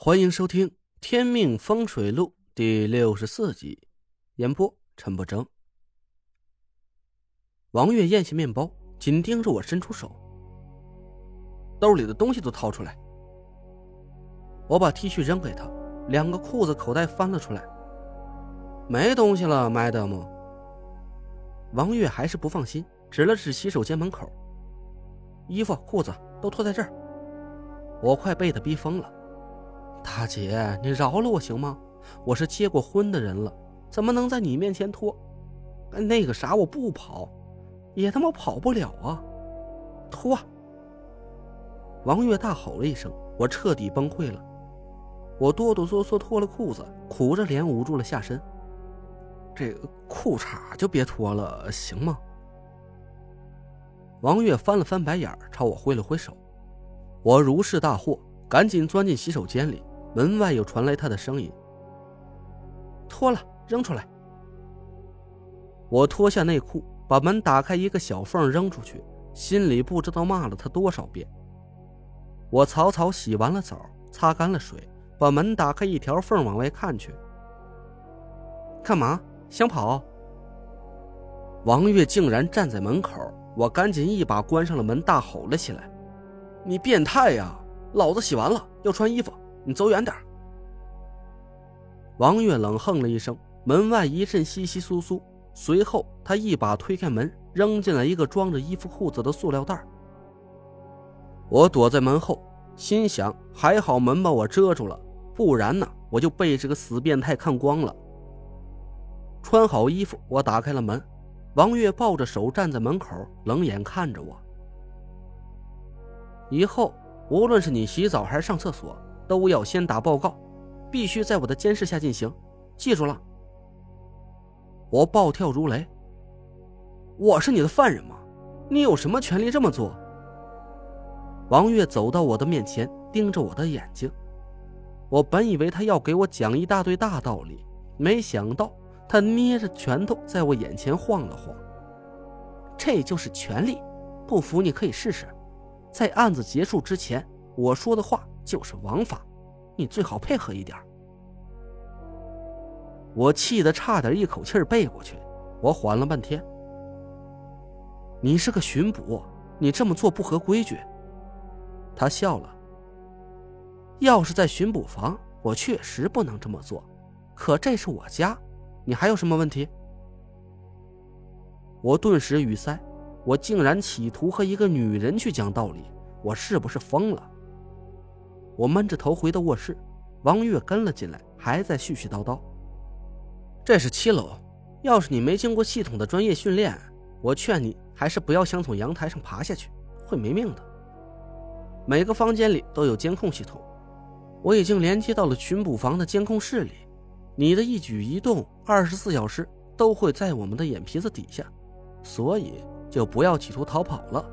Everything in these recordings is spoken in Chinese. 欢迎收听《天命风水录》第64集，演播陈不争。王月咽下面包，紧盯着我伸出手，兜里的东西都掏出来。我把 T 恤扔给他，两个裤子口袋翻了出来。没东西了，麦德姆。王月还是不放心，指了指洗手间门口，衣服裤子都脱在这儿。我快被他逼疯了。大姐，你饶了我行吗？我是结过婚的人了，怎么能在你面前脱？那个啥，我不跑，也他妈跑不了啊！脱！王月大吼了一声，我彻底崩溃了。我哆哆嗦嗦脱了裤子，苦着脸捂住了下身。这个裤衩就别脱了，行吗？王月翻了翻白眼，朝我挥了挥手。我如释大祸，赶紧钻进洗手间里。门外又传来他的声音，脱了，扔出来。我脱下内裤，把门打开一个小缝扔出去，心里不知道骂了他多少遍。我草草洗完了澡，擦干了水，把门打开一条缝往外看去。干嘛？想跑？王月竟然站在门口，我赶紧一把关上了门，大吼了起来：你变态呀！老子洗完了要穿衣服，你走远点。王月冷哼了一声，门外一阵窸窸窣窣，随后他一把推开门，扔进来一个装着衣服裤子的塑料袋。我躲在门后，心想还好门把我遮住了，不然呢我就被这个死变态看光了。穿好衣服，我打开了门，王月抱着手站在门口，冷眼看着我。以后无论是你洗澡还是上厕所，都要先打报告，必须在我的监视下进行，记住了。我暴跳如雷，我是你的犯人吗？你有什么权利这么做？王月走到我的面前，盯着我的眼睛。我本以为他要给我讲一大堆大道理，没想到他捏着拳头在我眼前晃了晃。这就是权力，不服你可以试试。在案子结束之前，我说的话就是王法，你最好配合一点。我气得差点一口气背过去，我缓了半天。你是个巡捕，你这么做不合规矩。他笑了。要是在巡捕房，我确实不能这么做，可这是我家，你还有什么问题？我顿时语塞。我竟然企图和一个女人去讲道理，我是不是疯了？我闷着头回到卧室，王月跟了进来，还在絮絮叨叨。这是7楼，要是你没经过系统的专业训练，我劝你还是不要想从阳台上爬下去，会没命的。每个房间里都有监控系统，我已经连接到了巡捕房的监控室里，你的一举一动24小时都会在我们的眼皮子底下，所以就不要企图逃跑了。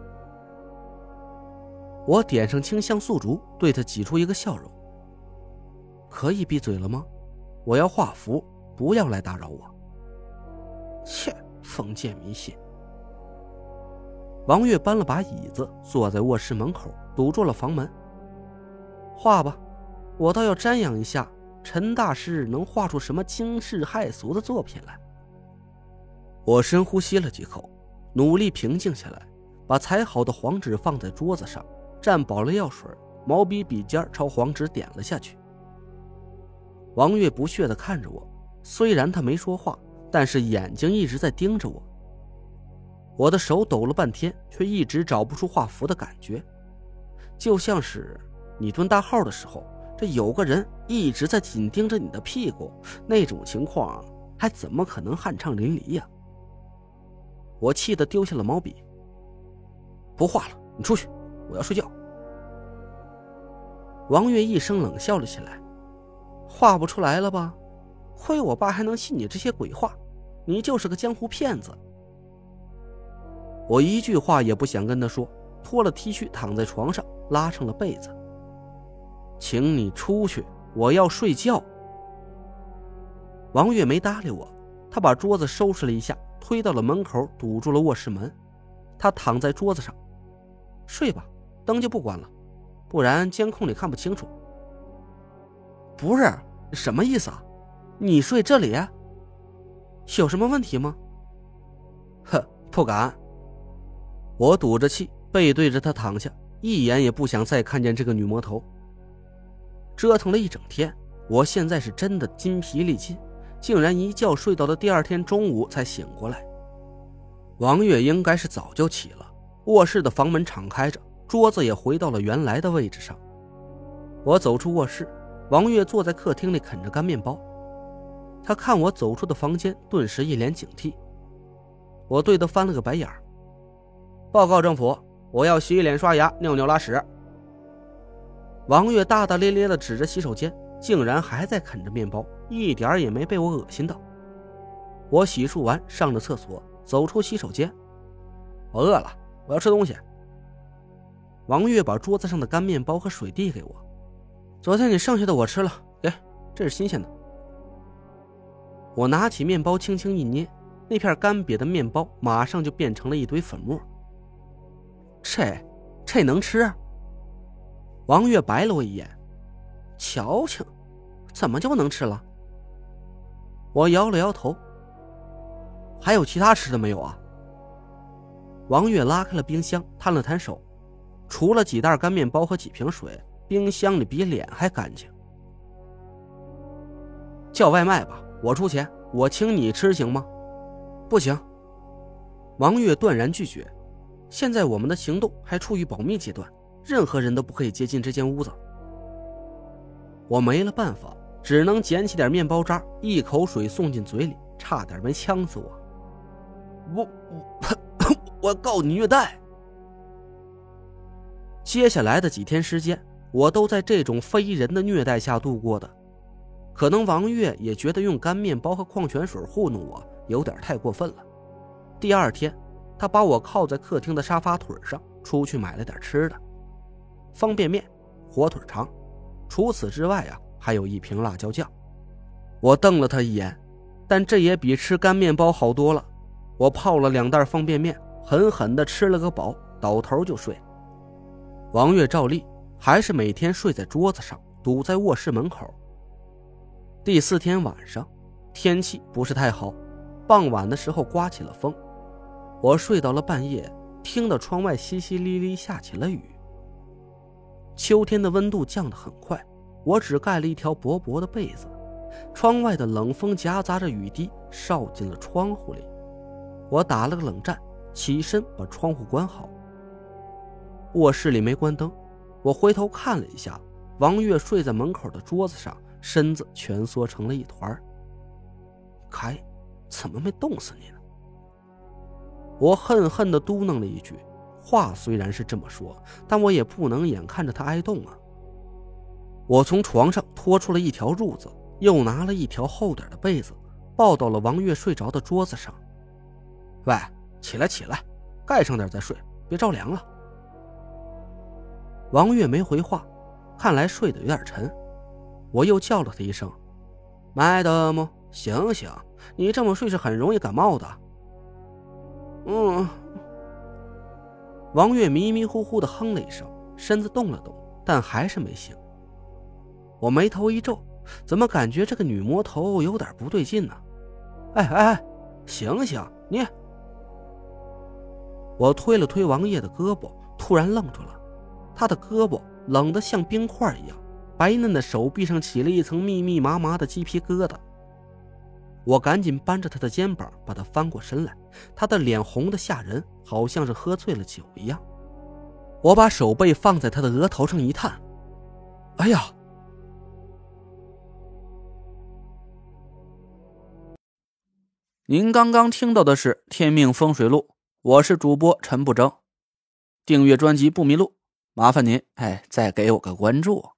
我点上清香素烛，对他挤出一个笑容。可以闭嘴了吗？我要画符，不要来打扰我。切，封建迷信。王月搬了把椅子，坐在卧室门口，堵住了房门。画吧，我倒要瞻仰一下陈大师能画出什么惊世骇俗的作品来。我深呼吸了几口，努力平静下来，把裁好的黄纸放在桌子上，蘸饱了药水，毛笔笔尖朝黄纸点了下去。王月不屑地看着我，虽然他没说话，但是眼睛一直在盯着我。我的手抖了半天，却一直找不出画符的感觉，就像是你蹲大号的时候，这有个人一直在紧盯着你的屁股，那种情况还怎么可能酣畅淋漓呀？我气得丢下了毛笔，不画了，你出去，我要睡觉。王月一声冷笑了起来，画不出来了吧？亏我爸还能信你这些鬼话，你就是个江湖骗子。我一句话也不想跟他说，脱了 T 恤躺在床上，拉上了被子。请你出去，我要睡觉。王月没搭理我，他把桌子收拾了一下，推到了门口，堵住了卧室门。他躺在桌子上，睡吧，灯就不关了，不然监控里看不清楚。不是，什么意思啊？你睡这里有什么问题吗？哼，不敢。我堵着气背对着她躺下，一眼也不想再看见这个女魔头。折腾了一整天，我现在是真的筋疲力尽，竟然一觉睡到了第二天中午才醒过来。王月应该是早就起了，卧室的房门敞开着，桌子也回到了原来的位置上。我走出卧室，王月坐在客厅里啃着干面包，他看我走出的房间，顿时一脸警惕。我对他翻了个白眼儿。报告政府，我要洗脸刷牙尿尿拉屎。王月大大咧咧地指着洗手间，竟然还在啃着面包，一点也没被我恶心到。我洗漱完上了厕所，走出洗手间，我饿了，我要吃东西。王月把桌子上的干面包和水递给我，昨天你剩下的我吃了，给，这是新鲜的。我拿起面包轻轻一捏，那片干瘪的面包马上就变成了一堆粉末。这能吃啊？王月白了我一眼，瞧瞧，怎么就能吃了？我摇了摇头。还有其他吃的没有啊？王月拉开了冰箱，摊了摊手，除了几袋干面包和几瓶水，冰箱里比脸还干净。叫外卖吧，我出钱，我请你吃行吗？不行。王月断然拒绝。现在我们的行动还处于保密阶段，任何人都不可以接近这间屋子。我没了办法，只能捡起点面包渣，一口水送进嘴里，差点没呛死我。我告你虐待。接下来的几天时间，我都在这种非人的虐待下度过的。可能王月也觉得用干面包和矿泉水糊弄我有点太过分了。第二天，他把我靠在客厅的沙发腿上，出去买了点吃的，方便面、火腿肠，除此之外还有一瓶辣椒酱。我瞪了他一眼，但这也比吃干面包好多了。我泡了2袋方便面，狠狠地吃了个饱，倒头就睡。王月照例还是每天睡在桌子上，堵在卧室门口。第4天晚上，天气不是太好，傍晚的时候刮起了风，我睡到了半夜，听到窗外淅淅沥沥下起了雨。秋天的温度降得很快，我只盖了一条薄薄的被子，窗外的冷风夹杂着雨滴烧进了窗户里。我打了个冷战，起身把窗户关好。卧室里没关灯，我回头看了一下，王月睡在门口的桌子上，身子蜷缩成了一团。凯，怎么没冻死你呢？我恨恨地嘟囔了一句，话虽然是这么说，但我也不能眼看着他挨冻啊。我从床上拖出了一条褥子，又拿了一条厚点的被子，抱到了王月睡着的桌子上。喂，起来起来，盖上点再睡，别着凉了。王月没回话，看来睡得有点沉。我又叫了他一声，麦德姆，醒醒，你这么睡是很容易感冒的。王月迷迷糊糊地哼了一声，身子动了动，但还是没醒。我眉头一皱，怎么感觉这个女魔头有点不对劲呢？哎，醒醒你！我推了推王月的胳膊，突然愣住了，她的胳膊冷得像冰块一样，白嫩的手臂上起了一层密密麻麻的鸡皮疙瘩。我赶紧扳着他的肩膀，把他翻过身来，他的脸红得吓人，好像是喝醉了酒一样。我把手背放在他的额头上一探，哎呀！您刚刚听到的是《天命风水录》，我是主播陈不争。订阅专辑不迷路，麻烦您再给我个关注。